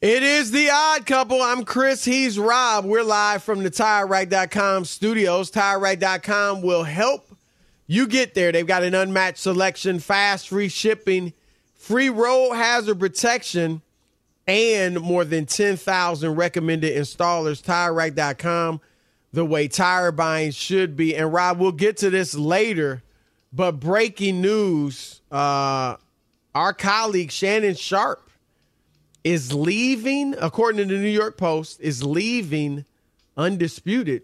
It is the Odd Couple. I'm Chris. He's Rob. We're live from the TireRack.com studios. TireRack.com will help you get there. They've got an unmatched selection, fast, free shipping, free road hazard protection, and more than 10,000 recommended installers. TireRack.com, the way tire buying should be. And, Rob, we'll get to this later, but breaking news, our colleague Shannon Sharpe is leaving, according to the New York Post, is leaving Undisputed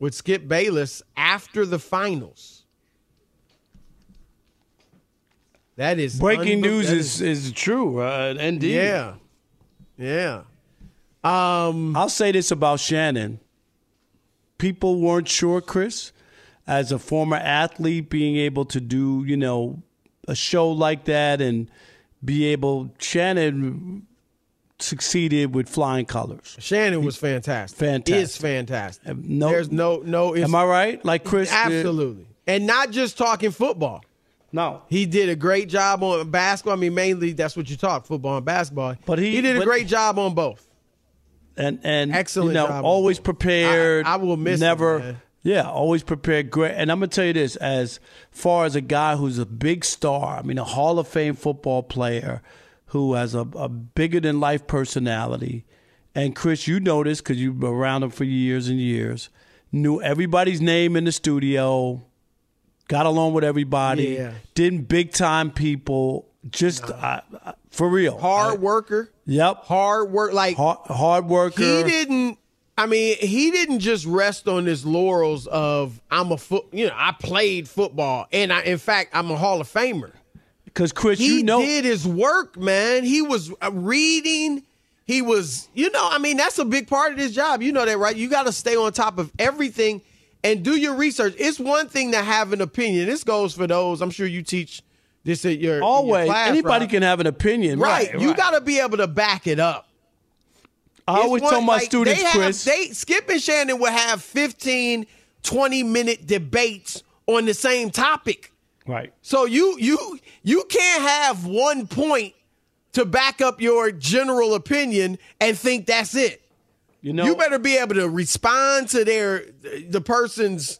with Skip Bayless after the finals. That is breaking news. Is true, indeed. Yeah. I'll say this about Shannon. People weren't sure, Chris, as a former athlete, being able to do a show like that and be able. Shannon succeeded with flying colors. Shannon was fantastic. Is fantastic. There's no. Am I right? Like Chris, absolutely, did. And not just talking football. No, he did a great job on basketball. I mean, mainly that's what you talk, football and basketball. But he did a great job on both. And excellent. Job always prepared. I will miss. Never. Him, yeah, always prepared. Great. And I'm gonna tell you this: as far as a guy who's a big star, I mean, a Hall of Fame football player, who has a bigger-than-life personality. And, Chris, you know this because you've been around him for years and years, knew everybody's name in the studio, got along with everybody, didn't big-time people, just for real. Hard worker. Yep. Hard worker. He didn't just rest on his laurels of, I played football, and in fact, I'm a Hall of Famer. Because, Chris, he did his work, man. He was reading. He was, that's a big part of this job. You know that, right? You got to stay on top of everything and do your research. It's one thing to have an opinion. This goes for those. I'm sure you teach this at your always class, anybody right? Can have an opinion. Right. You got to be able to back it up. I always tell my students, Chris. Skip and Shannon will have 15, 20-minute debates on the same topic. Right. So you can't have one point to back up your general opinion and think that's it. You better be able to respond to the person's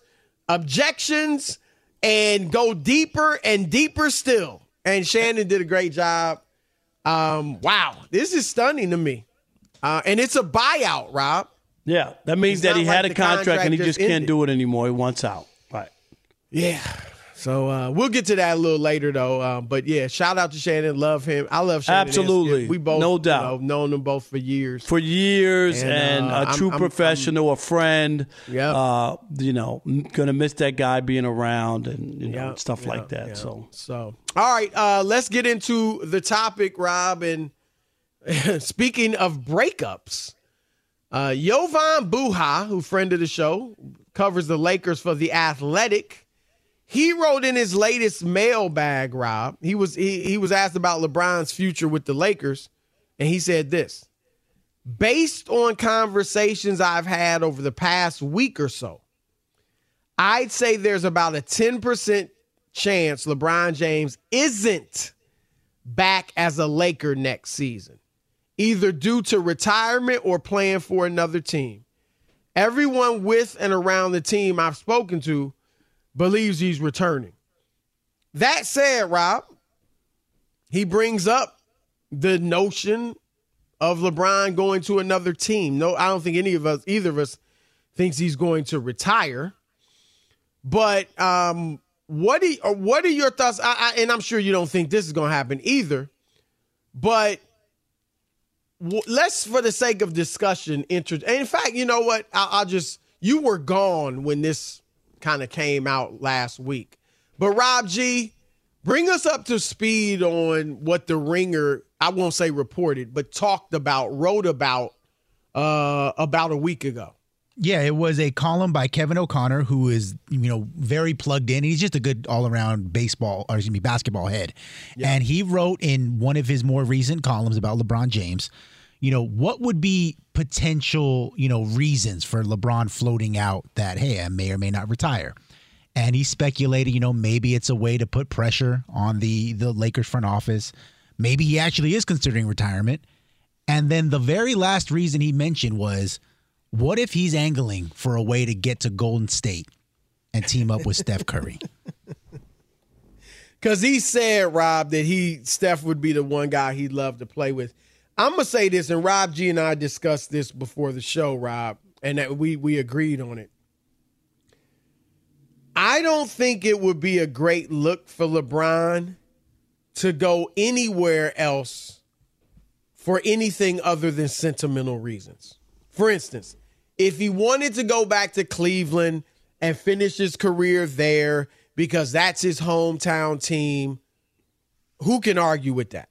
objections and go deeper and deeper still. And Shannon did a great job. Wow, this is stunning to me. And it's a buyout, Rob. Yeah, that means that he had a contract and he just can't do it anymore. He wants out. Right. Yeah. So we'll get to that a little later, though. But, yeah, shout out to Shannon. Love him. I love Shannon. Absolutely. We both, no doubt, known them both for years. For years, and a true professional, a friend. Yeah. You know, going to miss that guy being around and you know stuff like that. Yep. So, all right, let's get into the topic, Rob. And speaking of breakups, Yovan Buha, who friend of the show, covers the Lakers for the Athletic. He wrote in his latest mailbag, Rob, he was asked about LeBron's future with the Lakers, and he said this: based on conversations I've had over the past week or so, I'd say there's about a 10% chance LeBron James isn't back as a Laker next season, either due to retirement or playing for another team. Everyone with and around the team I've spoken to believes he's returning. That said, Rob, he brings up the notion of LeBron going to another team. No, I don't think either of us thinks he's going to retire. But what are your thoughts? And I'm sure you don't think this is going to happen either. But let's, for the sake of discussion, and in fact, you know what? You were gone when this kind of came out last week. But Rob G, bring us up to speed on what the Ringer, I won't say reported, but wrote about a week ago. Yeah, it was a column by Kevin O'Connor, who is, you know, very plugged in. He's just a good all-around basketball head. Yeah. And he wrote in one of his more recent columns about LeBron James, you know, what would be potential, you know, reasons for LeBron floating out that, hey, I may or may not retire. And he speculated, you know, maybe it's a way to put pressure on the Lakers front office. Maybe he actually is considering retirement. And then the very last reason he mentioned was, what if he's angling for a way to get to Golden State and team up with Steph Curry? Because he said, Rob, that Steph would be the one guy he'd love to play with. I'm going to say this, and Rob G and I discussed this before the show, Rob, and that we agreed on it. I don't think it would be a great look for LeBron to go anywhere else for anything other than sentimental reasons. For instance, if he wanted to go back to Cleveland and finish his career there because that's his hometown team, who can argue with that?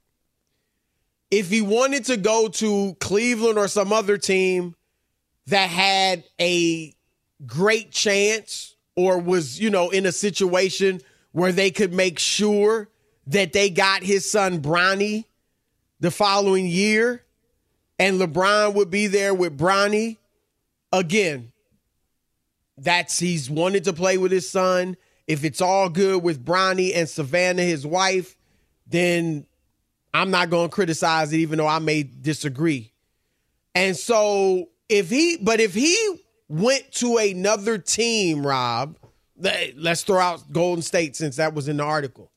If he wanted to go to Cleveland or some other team that had a great chance or was, you know, in a situation where they could make sure that they got his son Bronny the following year and LeBron would be there with Bronny, again, he's wanted to play with his son. If it's all good with Bronny and Savannah, his wife, then I'm not going to criticize it, even though I may disagree. And so if he went to another team, Rob, let's throw out Golden State since that was in the article.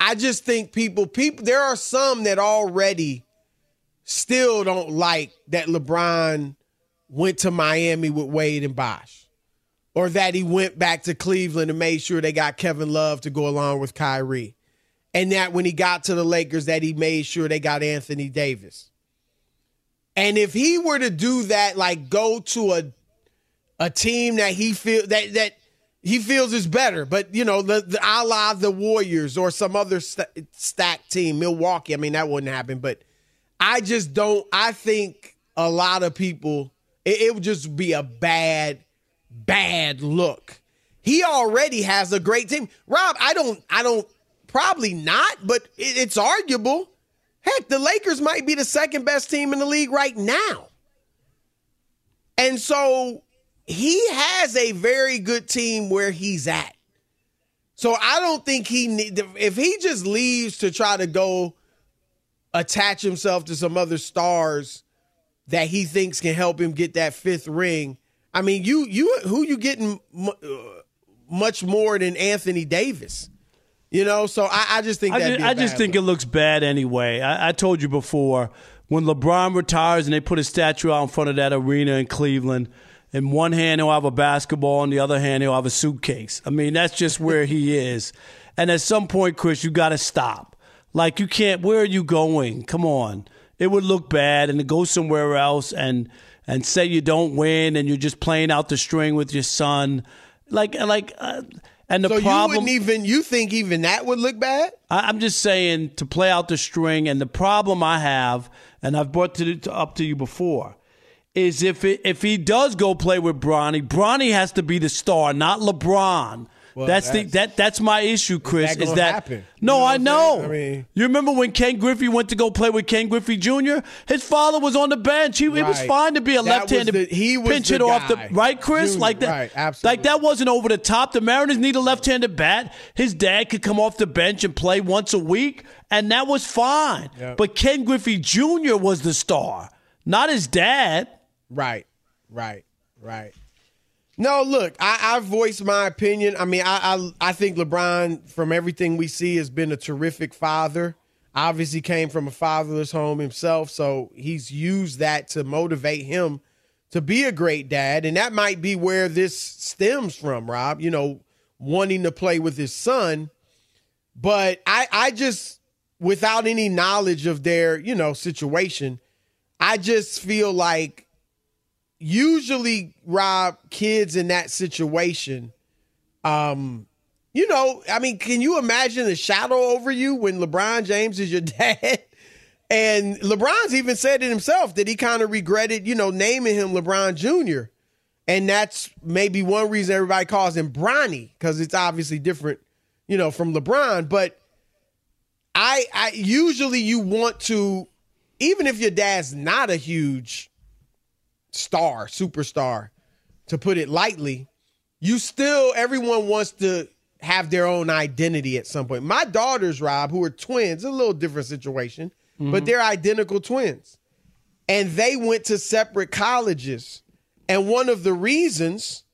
I just think people, there are some that already still don't like that LeBron went to Miami with Wade and Bosh, or that he went back to Cleveland and made sure they got Kevin Love to go along with Kyrie, and that when he got to the Lakers that he made sure they got Anthony Davis. And if he were to do that, like go to a team that he feels is better, but, you know, a la the Warriors or some other stacked team, Milwaukee, I mean, that wouldn't happen. But I think a lot of people, it would just be a bad look. He already has a great team. Rob, I don't probably not, but it's arguable. Heck, the Lakers might be the second best team in the league right now. And so he has a very good team where he's at. So I don't think if he just leaves to try to go attach himself to some other stars that he thinks can help him get that fifth ring, I mean, who you getting much more than Anthony Davis? You know, so I just think that'd be a bad I just think it looks bad anyway. I told you before, when LeBron retires and they put a statue out in front of that arena in Cleveland, in one hand he'll have a basketball, in the other hand he'll have a suitcase. I mean, that's just where he is. And at some point, Chris, you got to stop. Like, you can't – where are you going? Come on. It would look bad, and to go somewhere else and say you don't win and you're just playing out the string with your son. And the problem, you think even that would look bad? I'm just saying to play out the string. And the problem I have, and I've brought it up to you before, is if he does go play with Bronny, Bronny has to be the star, not LeBron. Well, that's my issue, Chris. Is that happen? No, you know I know. I mean, you remember when Ken Griffey went to go play with Ken Griffey Jr.? His father was on the bench. It was fine to be a left-handed pinch it off the right, Chris. Jr., like that, right, absolutely. Like that wasn't over the top. The Mariners need a left-handed bat. His dad could come off the bench and play once a week, and that was fine. Yep. But Ken Griffey Jr. was the star, not his dad. Right. No, look, I voiced my opinion. I mean, I think LeBron, from everything we see, has been a terrific father. Obviously came from a fatherless home himself, so he's used that to motivate him to be a great dad. And that might be where this stems from, Rob, you know, wanting to play with his son. But I just, without any knowledge of their, you know, situation, I just feel like, usually, Rob, kids in that situation, you know, I mean, can you imagine the shadow over you when LeBron James is your dad? And LeBron's even said it himself that he kind of regretted, you know, naming him LeBron Jr. And that's maybe one reason everybody calls him Bronny, because it's obviously different, you know, from LeBron. But I usually you want to, even if your dad's not a huge star, superstar, to put it lightly, you still, everyone wants to have their own identity at some point. My daughters, Rob, who are twins, a little different situation, but they're identical twins. And they went to separate colleges. And one of the reasons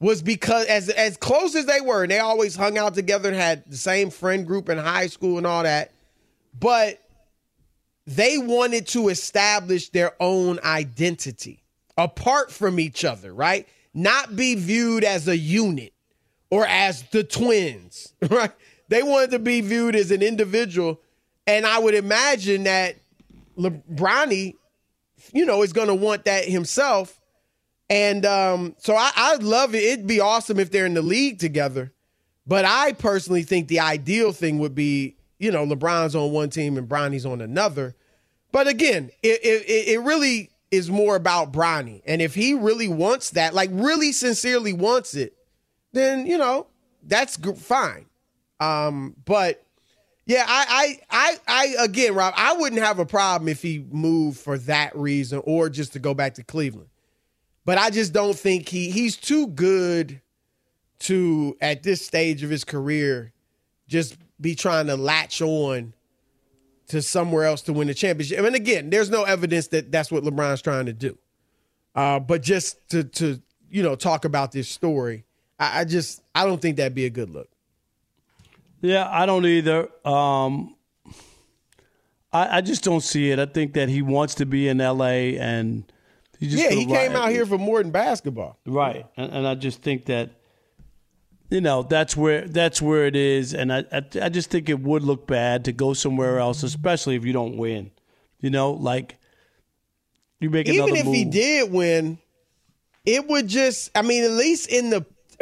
was because as close as they were, and they always hung out together and had the same friend group in high school and all that, but they wanted to establish their own identity apart from each other, right? Not be viewed as a unit or as the twins, right? They wanted to be viewed as an individual. And I would imagine that Bronny, you know, is going to want that hemself. And so I'd love it. It'd be awesome if they're in the league together. But I personally think the ideal thing would be, you know, LeBron's on one team and Bronny's on another. But again, it really is more about Bronny. And if he really wants that, like really sincerely wants it, then, you know, that's fine. But yeah, I again, Rob, I wouldn't have a problem if he moved for that reason or just to go back to Cleveland. But I just don't think he's too good to, at this stage of his career, just be trying to latch on to somewhere else to win the championship. And again, there's no evidence that that's what LeBron's trying to do. But just to you know, talk about this story, I don't think that'd be a good look. Yeah, I don't either. I just don't see it. I think that he wants to be in L.A. and he just he came out here for more than basketball. Right, and I just think that, you know, that's where it is, and I just think it would look bad to go somewhere else, especially if you don't win. You know, like you make another move. Even if he did win, it would just, I mean, at least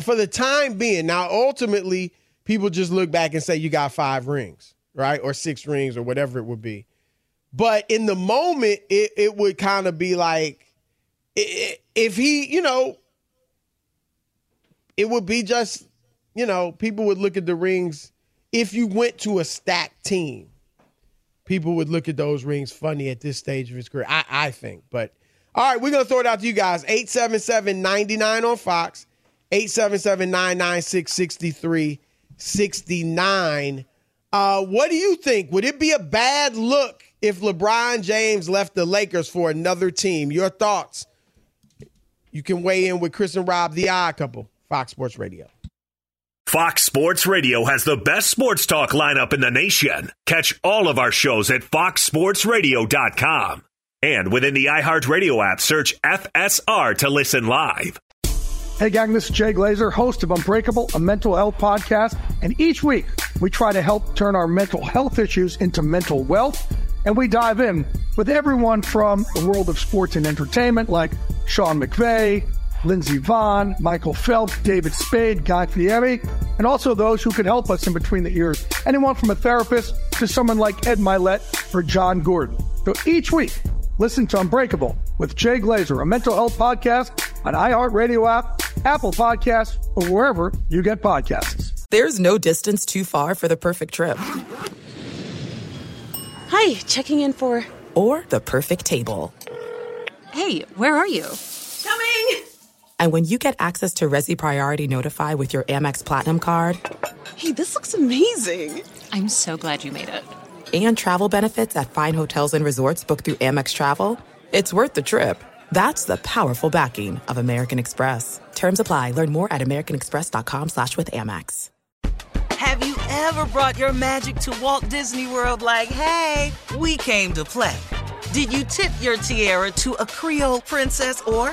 for the time being. Now, ultimately, people just look back and say you got 5 rings, right, or 6 rings, or whatever it would be. But in the moment, it would kind of be like if he, you know, it would be just, you know, people would look at the rings. If you went to a stacked team, people would look at those rings funny at this stage of his career, I think. But, all right, we're going to throw it out to you guys. 877-99 on Fox, 877-996-6369. What do you think? Would it be a bad look if LeBron James left the Lakers for another team? Your thoughts? You can weigh in with Chris and Rob, the Odd Couple, Fox Sports Radio. Fox Sports Radio has the best sports talk lineup in the nation. Catch all of our shows at foxsportsradio.com. And within the iHeartRadio app, search FSR to listen live. Hey gang, this is Jay Glazer, host of Unbreakable, a mental health podcast. And each week, we try to help turn our mental health issues into mental wealth. And we dive in with everyone from the world of sports and entertainment, like Sean McVay, Lindsey Vonn, Michael Phelps, David Spade, Guy Fieri, and also those who could help us in between the ears. Anyone from a therapist to someone like Ed Milet or John Gordon. So each week, listen to Unbreakable with Jay Glazer, a mental health podcast on iHeartRadio app, Apple Podcasts, or wherever you get podcasts. There's no distance too far for the perfect trip. Hi, checking in for... Or the perfect table. Hey, where are you? Coming! And when you get access to Resy Priority Notify with your Amex Platinum card... Hey, this looks amazing. I'm so glad you made it. And travel benefits at fine hotels and resorts booked through Amex Travel, it's worth the trip. That's the powerful backing of American Express. Terms apply. Learn more at americanexpress.com/withAmex. Have you ever brought your magic to Walt Disney World like, hey, we came to play? Did you tip your tiara to a Creole princess or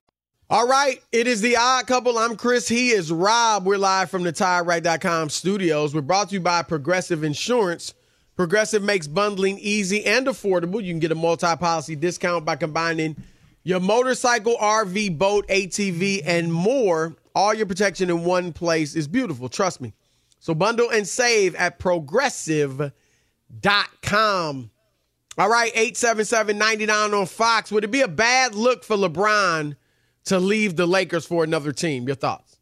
All right, it is the Odd Couple. I'm Chris. He is Rob. We're live from the TireRack.com studios. We're brought to you by Progressive Insurance. Progressive makes bundling easy and affordable. You can get a multi-policy discount by combining your motorcycle, RV, boat, ATV, and more. All your protection in one place is beautiful. Trust me. So bundle and save at Progressive.com. All right, 877-99 on Fox. Would it be a bad look for LeBron to leave the Lakers for another team? Your thoughts?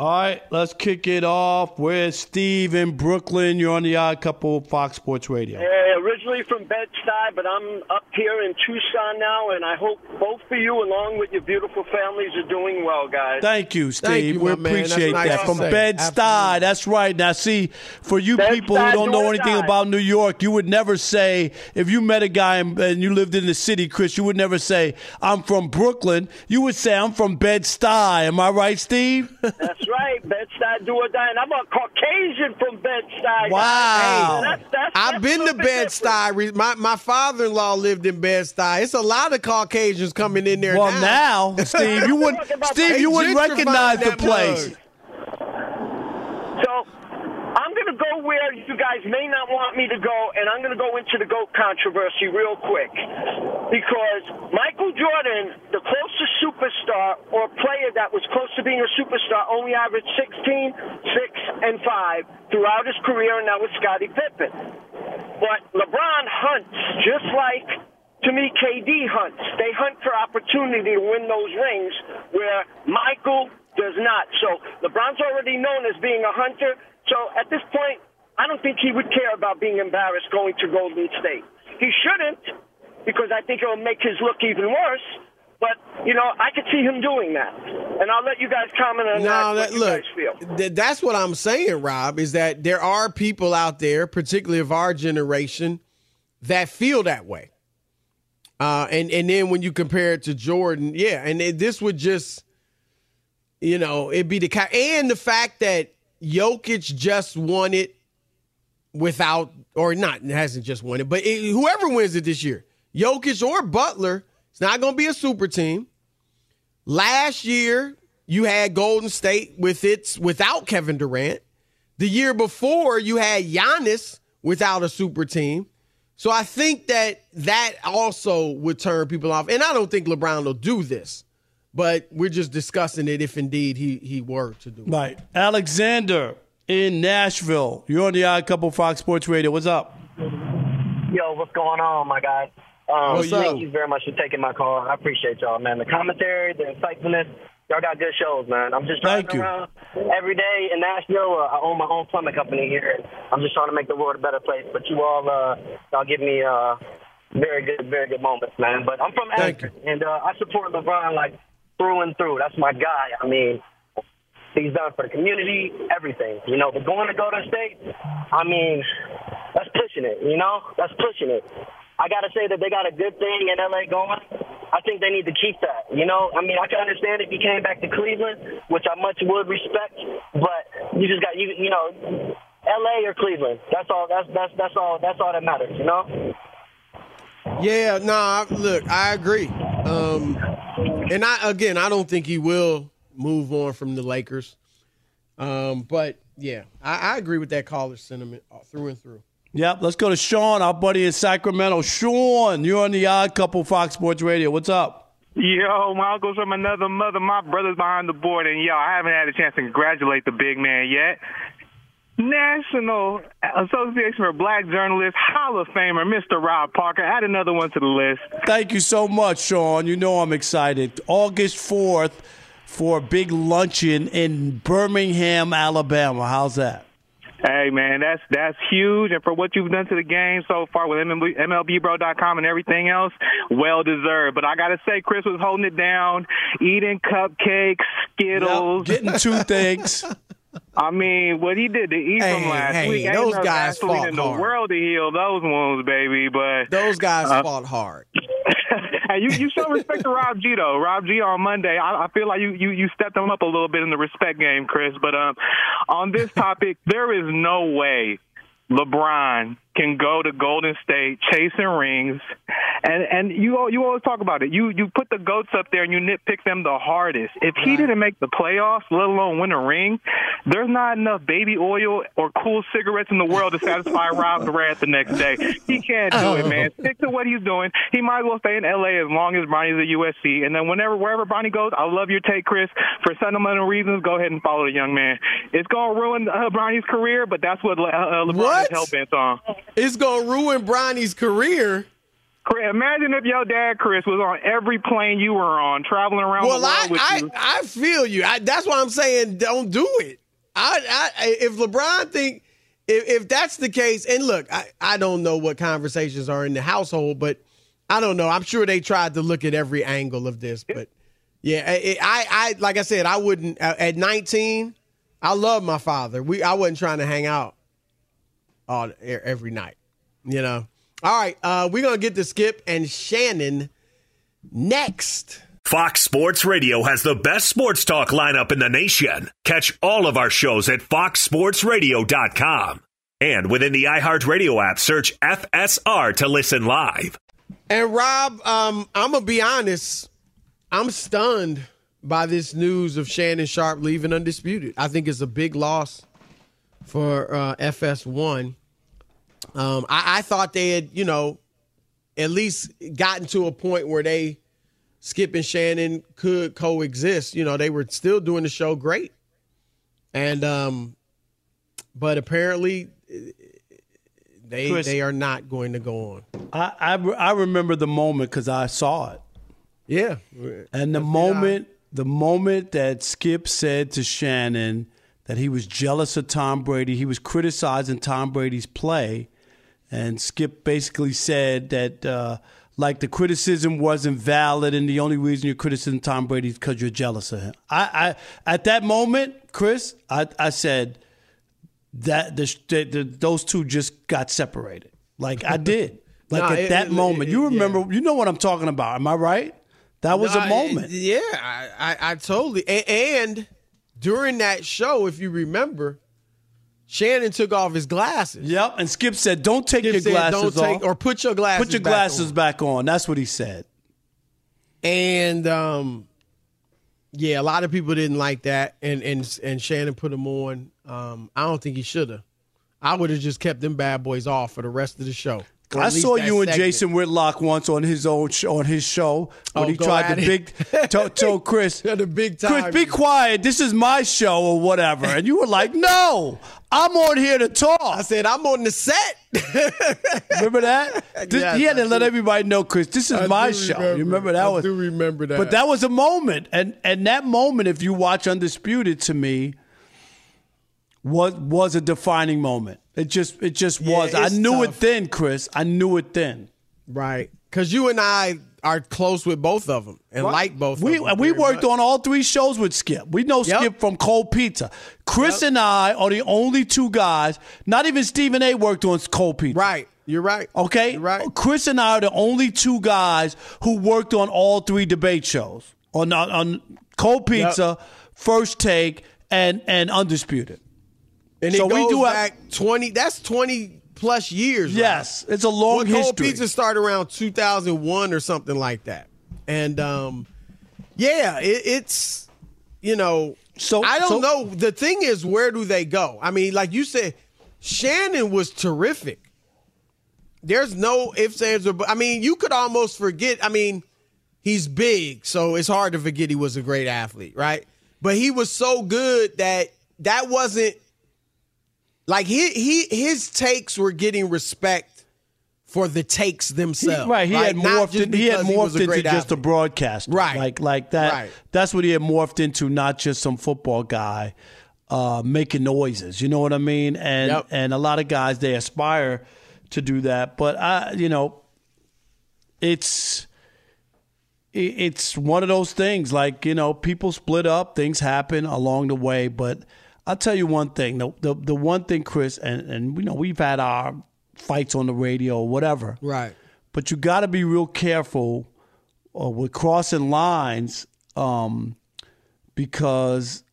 All right, let's kick it off with Steve in Brooklyn. You're on the Odd Couple, Fox Sports Radio. Hey, originally from Bed-Stuy, but I'm up here in Tucson now, and I hope both of you, along with your beautiful families, are doing well, guys. Thank you, Steve. Thank you, we appreciate that. From Bed-Stuy, that's right. Now, see, for you Bed-Stuy people who don't know anything about New York, you would never say, if you met a guy and you lived in the city, Chris, you would never say, I'm from Brooklyn. You would say, I'm from Bed-Stuy. Am I right, Steve? That's right, Bed-Stuy, do or die. And I'm a Caucasian from Bed-Stuy. Wow. Hey, that's I've been to Bed-Stuy. My father-in-law lived in Bed-Stuy. It's a lot of Caucasians coming in there now. Well, now, Steve, you wouldn't recognize the place. So I'm going to go where you guys may not want me to go, and I'm going to go into the GOAT controversy real quick. Because Michael Jordan, the closest superstar or player that was close to being a superstar, only averaged 16, 6, and 5 throughout his career, and that was Scottie Pippen. But LeBron hunts just like To me, KD hunts. They hunt for opportunity to win those rings where Michael does not. So LeBron's already known as being a hunter. So at this point, I don't think he would care about being embarrassed going to Golden State. He shouldn't, because I think it will make his look even worse. But, you know, I could see him doing that. And I'll let you guys comment on that, what you guys feel. That's what I'm saying, Rob, is that there are people out there, particularly of our generation, that feel that way. And then when you compare it to Jordan, yeah, and this would just, you know, it'd be the kind. And the fact that Jokic just won it without, or not, hasn't just won it, but whoever wins it this year, Jokic or Butler, it's not going to be a super team. Last year, you had Golden State without Kevin Durant. The year before, you had Giannis without a super team. So I think that also would turn people off. And I don't think LeBron will do this, but we're just discussing it if indeed he were to do it. Right. Alexander in Nashville. You're on the Odd Couple Fox Sports Radio. What's up? Yo, what's going on, my guys? Thank you very much for taking my call. I appreciate y'all, man. The commentary, the insightfulness, y'all got good shows, man. I'm just driving around every day in Nashville. I own my own plumbing company here, and I'm just trying to make the world a better place. But you all, y'all give me very good moments, man. But I'm from Akron, and I support LeBron like through and through. That's my guy. I mean, he's done for the community, everything, you know. But going to Golden State, I mean, that's pushing it, you know. That's pushing it. I got to say that they got a good thing in L.A. going. I think they need to keep that, you know? I mean, I can understand if he came back to Cleveland, which I much would respect, but you just got, you know, L.A. or Cleveland. That's all that matters, you know? Yeah, look, I agree. And I don't think he will move on from the Lakers. But, yeah, I agree with that caller sentiment through and through. Yep, let's go to Sean, our buddy in Sacramento. Sean, you're on the Odd Couple Fox Sports Radio. What's up? Yo, my uncle's from another mother. My brother's behind the board, and, yo, I haven't had a chance to congratulate the big man yet. National Association for Black Journalists Hall of Famer, Mr. Rob Parker. Add another one to the list. Thank you so much, Sean. You know I'm excited. August 4th for a big luncheon in Birmingham, Alabama. How's that? Hey, man, that's huge. And for what you've done to the game so far with MLBBro.com and everything else, well-deserved. But I got to say, Chris was holding it down, eating cupcakes, Skittles. Yep, getting two things. I mean, what he did to eat from last week. Those guys fought in the hard. World to heal those wounds, baby. But those guys fought hard. Hey, you show respect to Rob G, though. Rob G on Monday. I feel like you stepped him up a little bit in the respect game, Chris. But on this topic, there is no way LeBron can go to Golden State chasing rings. And you always talk about it. You put the GOATs up there and you nitpick them the hardest. If he didn't make the playoffs, let alone win a ring, there's not enough baby oil or cool cigarettes in the world to satisfy Rob Durant the next day. He can't do it, man. Stick to what he's doing. He might as well stay in L.A. as long as Bronny's at USC. And then wherever Bronny goes, I love your take, Chris. For sentimental reasons, go ahead and follow the young man. It's going to ruin Bronny's career, but that's what LeBron is hell-bent on. It's going to ruin Bronny's career. Imagine if your dad, Chris, was on every plane you were on, traveling around the world with you. I feel you. That's why I'm saying don't do it. If LeBron if that's the case, and look, I don't know what conversations are in the household, but I don't know. I'm sure they tried to look at every angle of this. But, yeah, like I said, I wouldn't. At 19, I love my father. I wasn't trying to hang out every night, you know. All right, we're going to get to Skip and Shannon next. Fox Sports Radio has the best sports talk lineup in the nation. Catch all of our shows at foxsportsradio.com. And within the iHeartRadio app, search FSR to listen live. And, Rob, I'm going to be honest. I'm stunned by this news of Shannon Sharpe leaving Undisputed. I think it's a big loss for FS1. I thought they had, you know, at least gotten to a point where Skip and Shannon could coexist. You know, they were still doing the show great. And, but apparently They are not going to go on. I remember the moment because I saw it. Yeah. And the moment that Skip said to Shannon that he was jealous of Tom Brady, he was criticizing Tom Brady's play, and Skip basically said that the criticism wasn't valid, and the only reason you're criticizing Tom Brady is because you're jealous of him. I at that moment, Chris, I said that those two just got separated. Like I did. Like at that moment. You remember, you know what I'm talking about. Am I right? That was a moment. Yeah, I totally. And during that show, if you remember, Shannon took off his glasses. Yep, and Skip said, "Don't take your glasses off, or put your glasses back on." That's what he said. And a lot of people didn't like that, and Shannon put them on. I don't think he should have. I would have just kept them bad boys off for the rest of the show. I saw you and segment. Jason Whitlock once on his show when he tried to told Chris, the big time. Chris, be quiet. This is my show or whatever. And you were like, no, I'm on here to talk. I said, I'm on the set. Remember that? He had to let everybody know, Chris, this is my show. You remember that? I do remember that. But that was a moment. And that moment, if you watch Undisputed, to me, was a defining moment. It just was. I knew it then, Chris. I knew it then. Right. Because you and I are close with both of them and like both of them. We worked on all three shows with Skip. We know Skip from Cold Pizza. Chris and I are the only two guys. Not even Stephen A. worked on Cold Pizza. Right. You're right. Okay? You're right. Chris and I are the only two guys who worked on all three debate shows. On Cold Pizza, First Take, and Undisputed. And so we do back 20. That's 20-plus years. Yes, right? It's a long history. Cold Pizza started around 2001 or something like that. And, it's, you know, so I don't know. The thing is, where do they go? I mean, like you said, Shannon was terrific. There's no ifs, ands, or buts. I mean, you could almost forget. I mean, he's big, so it's hard to forget he was a great athlete, right? But he was so good that wasn't – like his takes were getting respect for the takes themselves. He had morphed into just a broadcaster. Right. Like that. Right. That's what he had morphed into, not just some football guy making noises. You know what I mean? And and a lot of guys, they aspire to do that. But it's one of those things. Like, you know, people split up, things happen along the way, but I'll tell you one thing. The one thing, Chris, and you know, we've had our fights on the radio or whatever. Right. But you got to be real careful with crossing lines because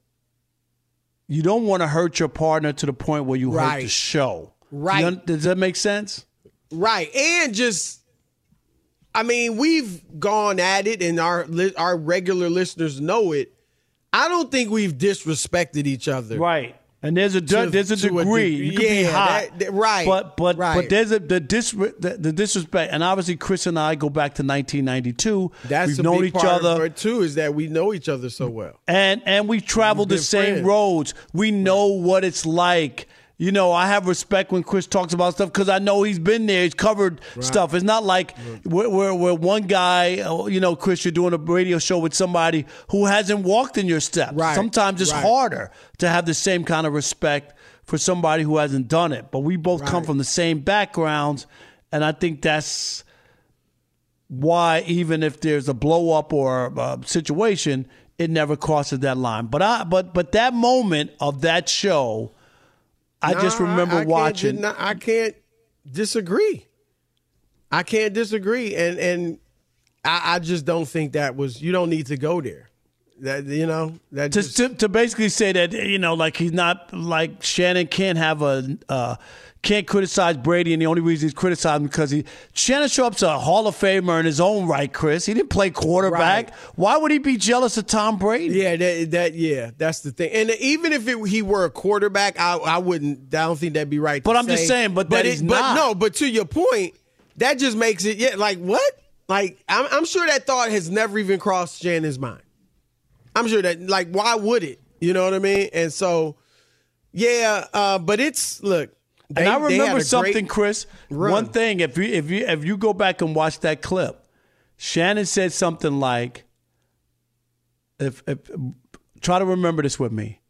you don't want to hurt your partner to the point where you hurt the show. Right. Does that make sense? Right. And just, I mean, we've gone at it, and our regular listeners know it. I don't think we've disrespected each other. Right. And there's a degree. You can be hot. But there's the disrespect. And obviously, Chris and I go back to 1992. That's we've a known big each part other. Of it too, is that we know each other so well. And we've traveled the same roads. We know what it's like. You know, I have respect when Chris talks about stuff because I know he's been there. He's covered stuff. It's not like where one guy, you know, Chris, you're doing a radio show with somebody who hasn't walked in your steps. Right. Sometimes it's harder to have the same kind of respect for somebody who hasn't done it. But we both come from the same backgrounds, and I think that's why even if there's a blow-up or a situation, it never crosses that line. But that moment of that show... I just remember watching. I can't disagree. I can't disagree, and I just don't think that was. You don't need to go there. That you know that to basically say that you know like he's not like Shannon can't have a can't criticize Brady, and the only reason he's criticized him because Shannon Sharpe's a Hall of Famer in his own right. Chris, he didn't play quarterback. Right. Why would he be jealous of Tom Brady? Yeah, that's the thing. And even if he were a quarterback, I wouldn't. I don't think that'd be right. But I'm just saying. But he's not. But no. But to your point, that just makes it. Yeah, like what? Like I'm sure that thought has never even crossed Shannon's mind. I'm sure that, like, why would it? You know what I mean? And so, but it's, look. And I remember something, Chris. Run. One thing, if you go back and watch that clip, Shannon said something like, "If try to remember this with me.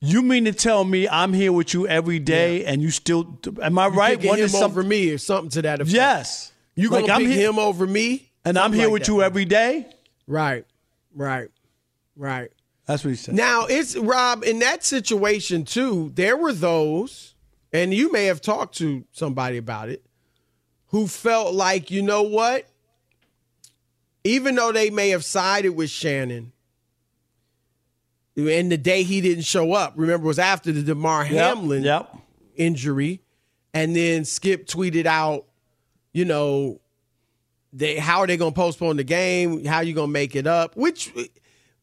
You mean to tell me I'm here with you every day and you still? Am I right? One is over me or something to that effect? Yes. You like gonna pick him over me? And I'm here like with that. You every day? Right. That's what he said. Now, it's Rob, in that situation, too, there were those, and you may have talked to somebody about it, who felt like, you know what? Even though they may have sided with Shannon, and the day he didn't show up, remember, it was after the Damar Hamlin injury, and then Skip tweeted out, you know, how are they going to postpone the game? How are you going to make it up? Which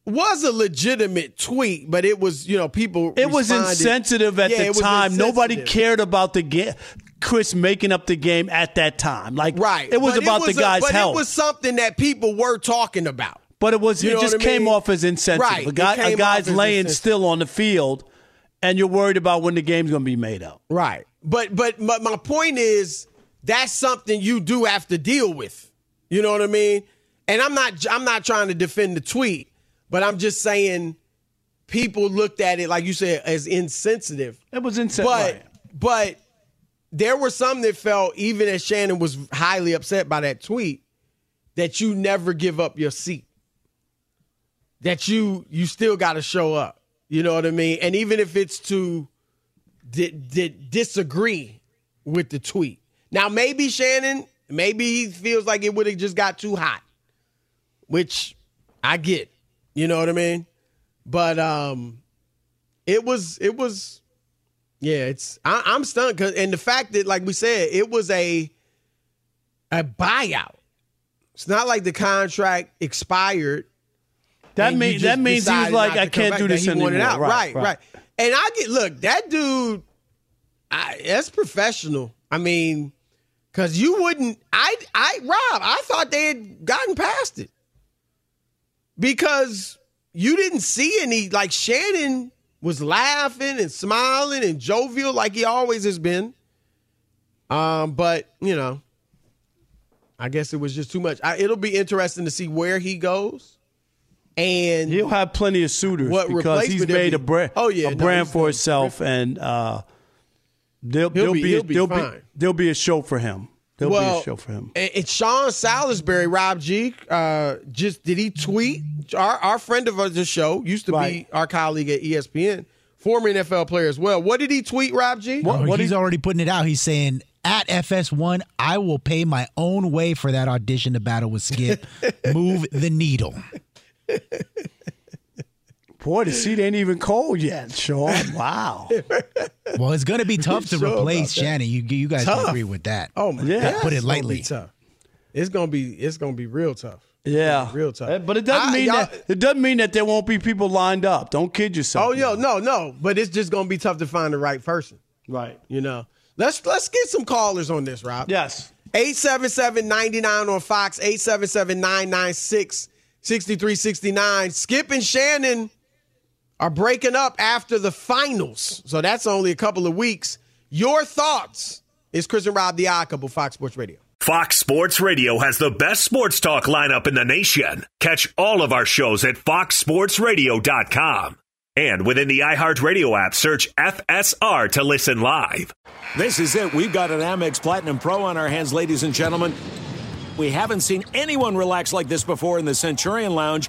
was a legitimate tweet, but it was, you know, people responded. It was insensitive at the time. Nobody cared about the game. Chris making up the game at that time. Like, right. It was about the guy's health. It was something that people were talking about. But it was came off as insensitive. Right. A guy's laying still on the field, and you're worried about when the game's going to be made up. Right. But my point is, that's something you do have to deal with. You know what I mean? And I'm not trying to defend the tweet. But I'm just saying people looked at it, like you said, as insensitive. It was insensitive. But there were some that felt, even as Shannon was highly upset by that tweet, that you never give up your seat. That you still got to show up. You know what I mean? And even if it's to disagree with the tweet. Now, maybe Shannon, he feels like it would have just got too hot, which I get. You know what I mean? But I'm stunned. And the fact that, like we said, it was a buyout. It's not like the contract expired. That means he was like, I can't do this anymore. Right. And I get, look, that dude, that's professional. I mean, because you wouldn't, Rob, I thought they had gotten past it. Because you didn't see any, like Shannon was laughing and smiling and jovial like he always has been. But, you know, I guess it was just too much. It'll be interesting to see where he goes. And he'll have plenty of suitors because he's made a brand for himself. And there'll be a show for him. There'll be a show for him. It's Sean Salisbury, Rob G. Did he tweet? Our friend of the show used to be our colleague at ESPN, former NFL player as well. What did he tweet, Rob G? He's already putting it out. He's saying, at FS1, I will pay my own way for that audition to battle with Skip. Move the needle. Boy, the seat ain't even cold yet, Sean. Wow. Well, it's going to be tough to replace Shannon. You guys agree with that? Oh my God. Put it lightly. It's going to be real tough. Yeah, real tough. But it doesn't mean that there won't be people lined up. Don't kid yourself. Oh yo, no. But it's just going to be tough to find the right person. Right. You know. Let's get some callers on this, Rob. Yes. 877-99 on Fox. 877-996-6369. Skip and Shannon are breaking up after the finals. So that's only a couple of weeks. Your thoughts is Chris and Rob, the Odd Couple, Fox Sports Radio. Fox Sports Radio has the best sports talk lineup in the nation. Catch all of our shows at foxsportsradio.com. And within the iHeartRadio app, search FSR to listen live. This is it. We've got an Amex Platinum Pro on our hands, ladies and gentlemen. We haven't seen anyone relax like this before in the Centurion Lounge.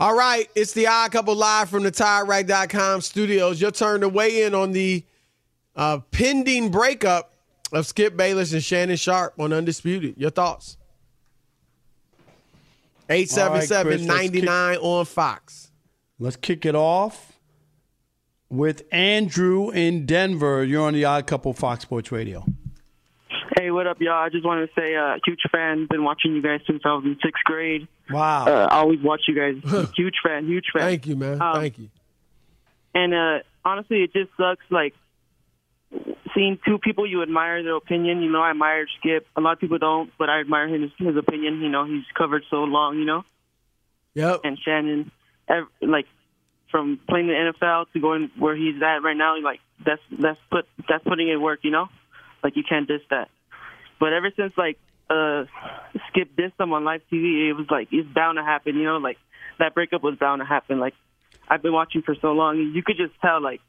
All right, it's the Odd Couple live from the TireRack.com studios. Your turn to weigh in on the pending breakup of Skip Bayless and Shannon Sharpe on Undisputed. Your thoughts? 877-99 on Fox. Let's kick it off with Andrew in Denver. You're on the Odd Couple Fox Sports Radio. Hey, what up, y'all? I just wanted to say, huge fan. Been watching you guys since I was in 6th grade. Wow. I always watch you guys. Huge fan. Thank you, man. Thank you. And honestly, it just sucks, like, seeing two people you admire their opinion. You know, I admire Skip. A lot of people don't, but I admire his opinion. You know, he's covered so long, you know? Yep. And Shannon, like, from playing the NFL to going where he's at right now, like, that's putting in work, you know? Like, you can't diss that. But ever since, like, Skip dissed him on live TV, it was like, it's bound to happen, you know? Like, that breakup was bound to happen. Like, I've been watching for so long, and you could just tell, like,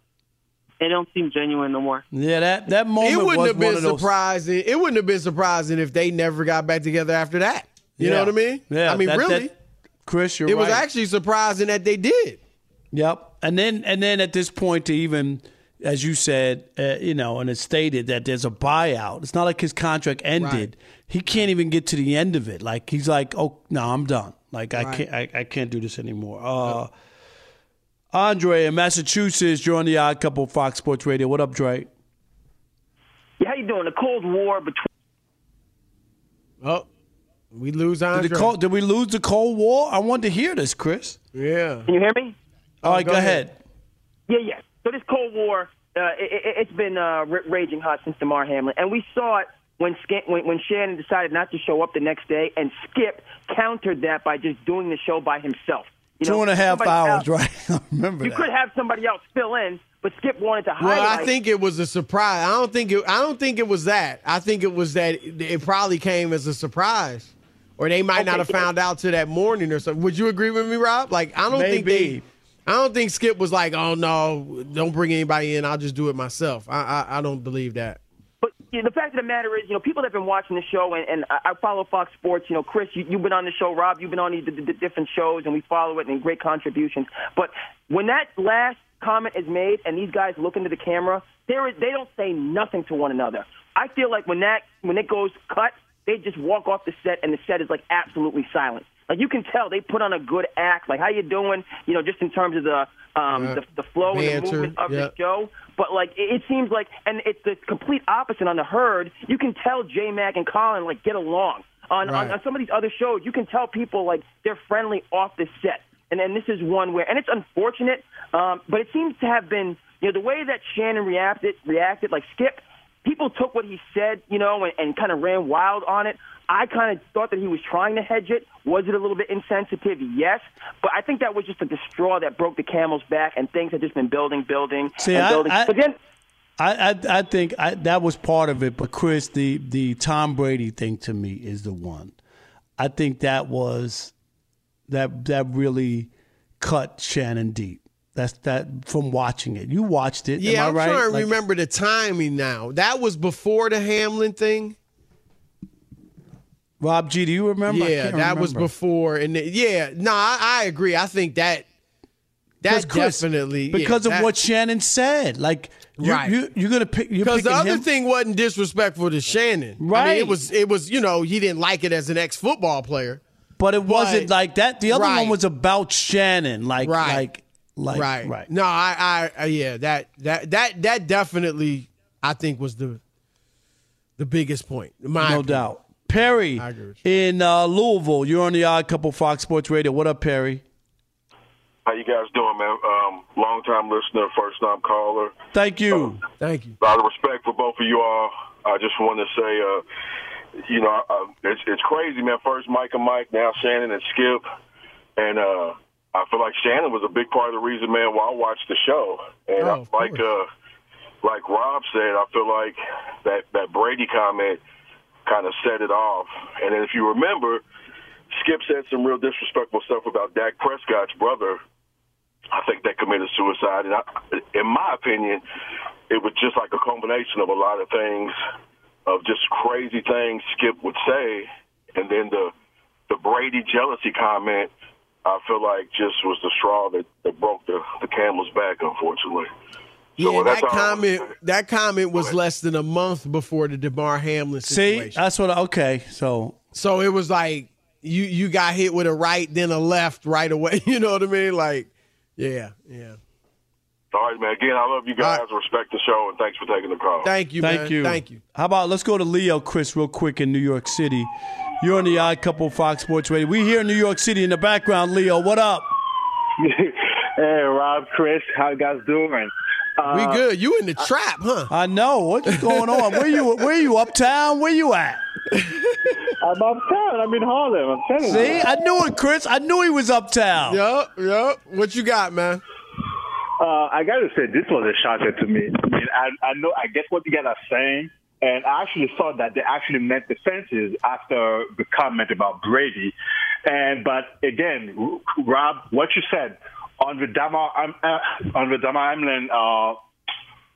it don't seem genuine no more. Yeah, that moment was surprising. It wouldn't have been surprising if they never got back together after that. You know what I mean? Yeah. I mean, really. Chris, you're right. It was actually surprising that they did. Yep. And then at this point to even... as you said, you know, and it's stated that there's a buyout. It's not like his contract ended. Right. He can't even get to the end of it. Like, he's like, oh, no, I'm done. Like, right. I can't do this anymore. Andre in Massachusetts, you're on the Odd Couple Fox Sports Radio. What up, Dre? Yeah, how you doing? The Cold War between... Oh, we lose Andre. Did we lose the Cold War? I wanted to hear this, Chris. Yeah. Can you hear me? All right, go ahead. Yeah. So this Cold War, it's been raging hot since Damar Hamlin. And we saw it when Shannon decided not to show up the next day, and Skip countered that by just doing the show by himself. You know, 2.5 hours, right? I remember that. You could have somebody else fill in, but Skip wanted to highlight. Well, I think it was a surprise. I don't think it was that. I think it was that it probably came as a surprise. Or they might not have found out till that morning or something. Would you agree with me, Rob? Like, I don't think Skip was like, oh, no, don't bring anybody in. I'll just do it myself. I don't believe that. But you know, the fact of the matter is, you know, people that have been watching the show, and I follow Fox Sports. You know, Chris, you've been on the show. Rob, you've been on the different shows, and we follow it and great contributions. But when that last comment is made and these guys look into the camera, they don't say nothing to one another. I feel like when it goes cut, they just walk off the set, and the set is, like, absolutely silent. Like, you can tell they put on a good act, like, how you doing, you know, just in terms of the flow and the movement of the show. But, like, it seems like, and it's the complete opposite on The Herd. You can tell J-Mac and Colin, like, get along. On some of these other shows, you can tell people, like, they're friendly off the set. And then this is one where, and it's unfortunate, but it seems to have been, you know, the way that Shannon reacted, like, Skip, people took what he said, you know, and kind of ran wild on it. I kind of thought that he was trying to hedge it. Was it a little bit insensitive? Yes. But I think that was just the straw that broke the camel's back, and things had just been building. See, and building. I think that was part of it. But, Chris, the Tom Brady thing to me is the one. I think that really cut Shannon deep. That's that from watching it. You watched it. Yeah, I'm right? trying to remember the timing now. That was before the Hamlin thing. Rob G, do you remember? Yeah, that remember. Was before. And yeah, no, I agree. I think that Chris, definitely because of what Shannon said. Like, right, you're gonna pick because the other thing wasn't disrespectful to Shannon. Right, I mean, it was. You know, he didn't like it as an ex-football player, but it wasn't like that. The other one was about Shannon. Like, right. No, I yeah, that definitely I think was the biggest point. No doubt. Perry in Louisville, you're on the Odd Couple Fox Sports Radio. What up, Perry? How you guys doing, man? Long-time listener, first-time caller. Thank you. Thank you. A lot of respect for both of you all. I just want to say, you know, it's crazy, man. First Mike and Mike, now Shannon and Skip. And I feel like Shannon was a big part of the reason, man, why I watched the show. And like Rob said, I feel like that Brady comment – kind of set it off. And then if you remember, Skip said some real disrespectful stuff about Dak Prescott's brother. I think that committed suicide. And in my opinion, it was just like a combination of a lot of things, of just crazy things Skip would say. And then the Brady jealousy comment, I feel like just was the straw that broke the camel's back, unfortunately. Yeah, so that comment was less than a month before the Damar Hamlin situation. See, that's what. Okay, so it was like you got hit with a right, then a left right away. You know what I mean? Like, yeah. All right, man. Again, I love you guys. Respect the show, and thanks for taking the call. Thank you, man. Thank you. How about let's go to Leo, Chris, real quick in New York City. You're on the Odd Couple Fox Sports Radio. We here in New York City in the background. Leo, what up? Hey, Rob, Chris, how you guys doing? We good. You in the trap, huh? I know. What's going on? Where you uptown? Where you at? I'm uptown. I'm in Harlem. I'm telling you. See? I knew it, Chris. I knew he was uptown. Yup. What you got, man? I got to say, this was a shocker to me. I mean, I know. I guess what you guys are saying, and I actually thought that they actually meant the fences after the comment about Brady. But, again, Rob, what you said, on the Damar Hamlin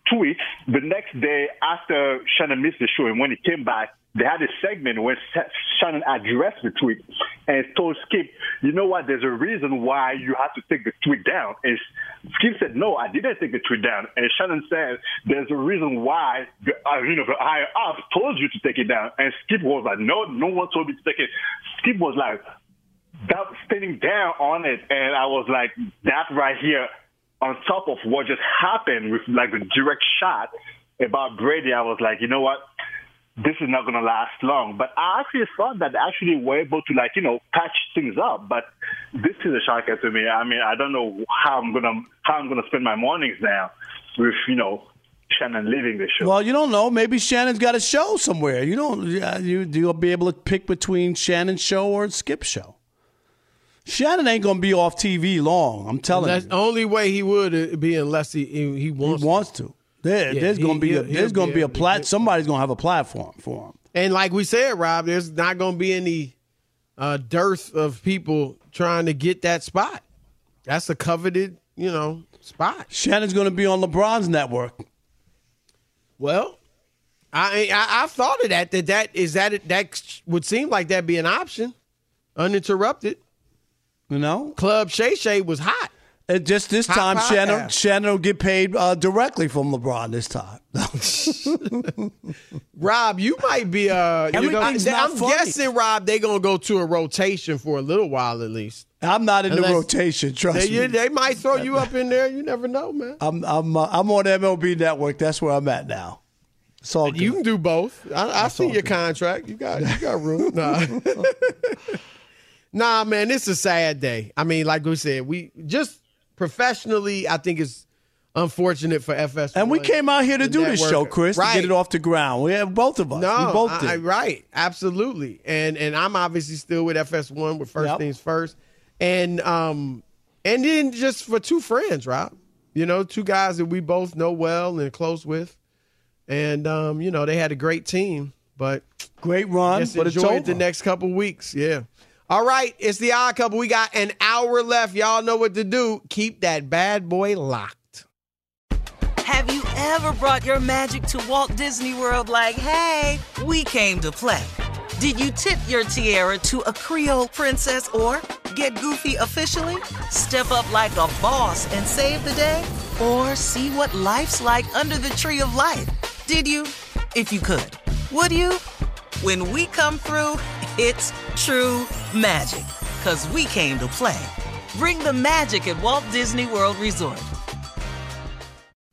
tweet, the next day after Shannon missed the show and when he came back, they had a segment where Shannon addressed the tweet and told Skip, you know what, there's a reason why you have to take the tweet down. And Skip said, no, I didn't take the tweet down. And Shannon said, there's a reason why the higher up told you to take it down. And Skip was like, no one told me to take it. Skip was like, that standing down on it, and I was like, that right here, on top of what just happened with like the direct shot about Brady, I was like, you know what, this is not going to last long. But I actually thought that actually were able to like, you know, patch things up. But this is a shocker to me. I mean, I don't know how I'm gonna spend my mornings now with, you know, Shannon leaving the show. Well, you don't know. Maybe Shannon's got a show somewhere. You don't. You'll be able to pick between Shannon's show or Skip's show. Shannon ain't going to be off TV long, I'm telling you. That's the only way he would be unless he wants to. He wants to. There's going to be a platform. Somebody's going to have a platform for him. And like we said, Rob, there's not going to be any dearth of people trying to get that spot. That's a coveted, you know, spot. Shannon's going to be on LeBron's network. Well, I thought of that. That would seem like that'd be an option, uninterrupted. You know, Club Shay Shay was hot. And just this hot time, Shannon will get paid directly from LeBron this time. Rob, you might be. I'm guessing, Rob, they're gonna go to a rotation for a little while at least. I'm not in the rotation. Trust me, they might throw you up in there. You never know, man. I'm on MLB Network. That's where I'm at now. You can do both. I see your contract. You got room. Nah. Nah, man, it's a sad day. I mean, like we said, we just professionally, I think it's unfortunate for FS1. And we came out here to do this show, Chris, to get it off the ground. We have both of us. No, we both did. Right, absolutely. And I'm obviously still with FS1 with First Things First. And then just for two friends, Rob. You know, two guys that we both know well and close with. And, you know, they had a great team. But great run. But enjoy it the next couple weeks, yeah. All right, it's the Odd Couple. We got an hour left. Y'all know what to do. Keep that bad boy locked. Have you ever brought your magic to Walt Disney World like, hey, we came to play? Did you tip your tiara to a Creole princess or get goofy officially? Step up like a boss and save the day? Or see what life's like under the tree of life? Did you? If you could. Would you? When we come through, it's true magic. 'Cause we came to play. Bring the magic at Walt Disney World Resort.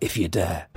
if you dare.